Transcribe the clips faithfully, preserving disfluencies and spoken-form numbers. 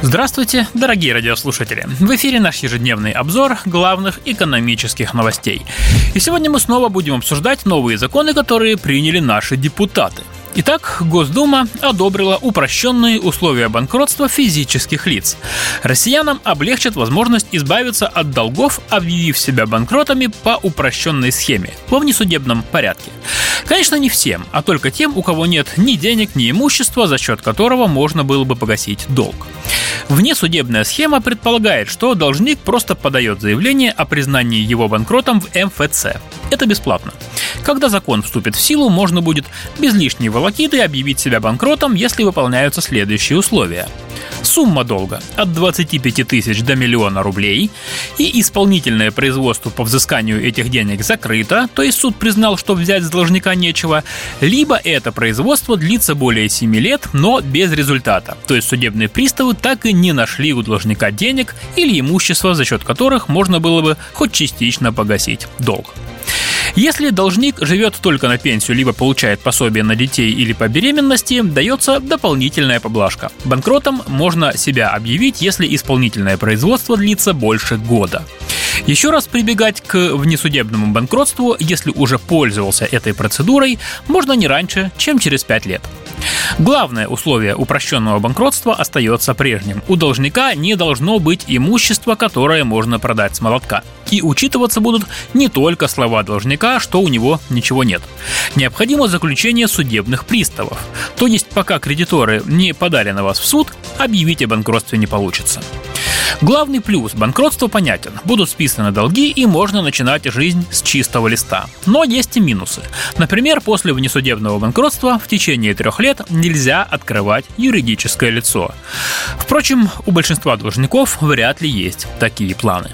Здравствуйте, дорогие радиослушатели! В эфире наш ежедневный обзор главных экономических новостей. И сегодня мы снова будем обсуждать новые законы, которые приняли наши депутаты. Итак, Госдума одобрила упрощенные условия банкротства физических лиц. Россиянам облегчат возможность избавиться от долгов, объявив себя банкротами по упрощенной схеме, во внесудебном порядке. Конечно, не всем, а только тем, у кого нет ни денег, ни имущества, за счет которого можно было бы погасить долг. Внесудебная схема предполагает, что должник просто подает заявление о признании его банкротом в эм эф цэ. Это бесплатно. Когда закон вступит в силу, можно будет без лишней волокиты объявить себя банкротом, если выполняются следующие условия. Сумма долга от двадцати пяти тысяч до миллиона рублей, и исполнительное производство по взысканию этих денег закрыто, то есть суд признал, что взять с должника нечего, либо это производство длится более семи лет, но без результата, то есть судебные приставы так и не нашли у должника денег или имущества, за счет которых можно было бы хоть частично погасить долг. Если должник живет только на пенсию, либо получает пособие на детей или по беременности, дается дополнительная поблажка. Банкротом можно себя объявить, если исполнительное производство длится больше года. Еще раз прибегать к внесудебному банкротству, если уже пользовался этой процедурой, можно не раньше, чем через пять лет. Главное условие упрощенного банкротства остается прежним. У должника не должно быть имущества, которое можно продать с молотка. И учитываться будут не только слова должника, что у него ничего нет. Необходимо заключение судебных приставов. То есть, пока кредиторы не подали на вас в суд, объявить о банкротстве не получится. Главный плюс банкротства понятен. Будут списаны долги и можно начинать жизнь с чистого листа. Но есть и минусы. Например, после внесудебного банкротства в течение трех лет нельзя открывать юридическое лицо. Впрочем, у большинства должников вряд ли есть такие планы.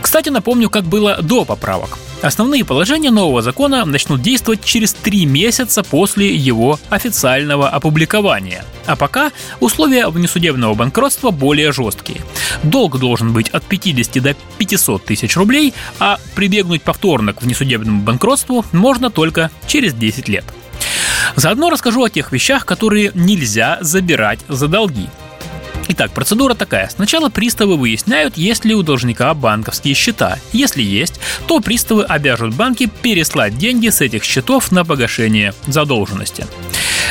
Кстати, напомню, как было до поправок. Основные положения нового закона начнут действовать через три месяца после его официального опубликования. А пока условия внесудебного банкротства более жесткие. Долг должен быть от пятидесяти до пятисот тысяч рублей, а прибегнуть повторно к внесудебному банкротству можно только через десять лет. Заодно расскажу о тех вещах, которые нельзя забирать за долги. Итак, процедура такая. Сначала приставы выясняют, есть ли у должника банковские счета. Если есть, то приставы обяжут банки переслать деньги с этих счетов на погашение задолженности.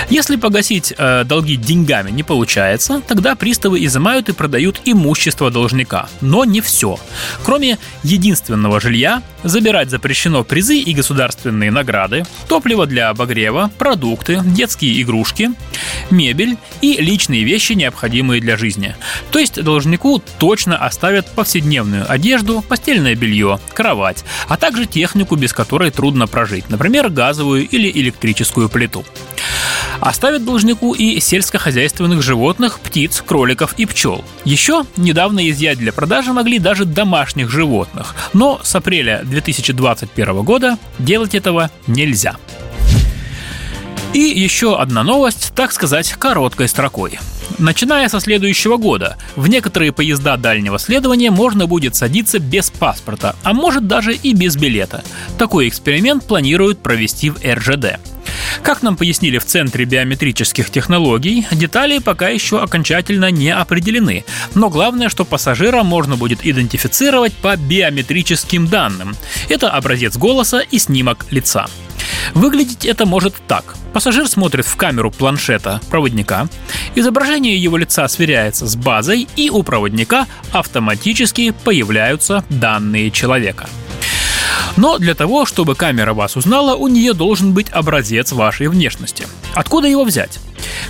Если погасить э, долги деньгами не получается, тогда приставы изымают и продают имущество должника. Но не все. Кроме единственного жилья, забирать запрещено призы и государственные награды, топливо для обогрева, продукты, детские игрушки, мебель и личные вещи, необходимые для жизни. То есть должнику точно оставят повседневную одежду, постельное белье, кровать, а также технику, без которой трудно прожить, например, газовую или электрическую плиту. Оставят должнику и сельскохозяйственных животных, птиц, кроликов и пчел. Еще недавно изъять для продажи могли даже домашних животных, но с апреля две тысячи двадцать первого года делать этого нельзя. И еще одна новость, так сказать, короткой строкой. Начиная со следующего года, в некоторые поезда дальнего следования можно будет садиться без паспорта, а может даже и без билета. Такой эксперимент планируют провести в эр жэ дэ. Как нам пояснили в Центре биометрических технологий, детали пока еще окончательно не определены. Но главное, что пассажира можно будет идентифицировать по биометрическим данным. Это образец голоса и снимок лица. Выглядеть это может так. Пассажир смотрит в камеру планшета проводника, изображение его лица сверяется с базой, и у проводника автоматически появляются данные человека. Но для того, чтобы камера вас узнала, у нее должен быть образец вашей внешности. Откуда его взять?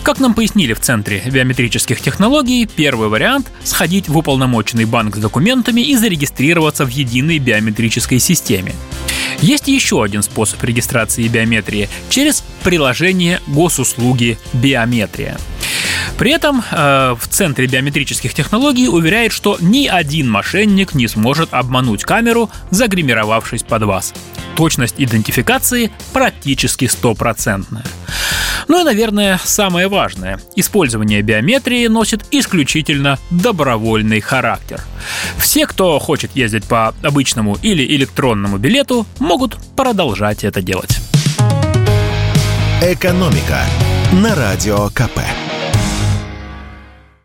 Как нам пояснили в Центре биометрических технологий, первый вариант – сходить в уполномоченный банк с документами и зарегистрироваться в единой биометрической системе. Есть еще один способ регистрации биометрии – через приложение госуслуги «Биометрия». При этом э, в Центре биометрических технологий уверяют, что ни один мошенник не сможет обмануть камеру, загримировавшись под вас. точность идентификации практически стопроцентная. Ну и, наверное, самое важное. Использование биометрии носит исключительно добровольный характер. Все, кто хочет ездить по обычному или электронному билету, могут продолжать это делать. Экономика на Радио КП.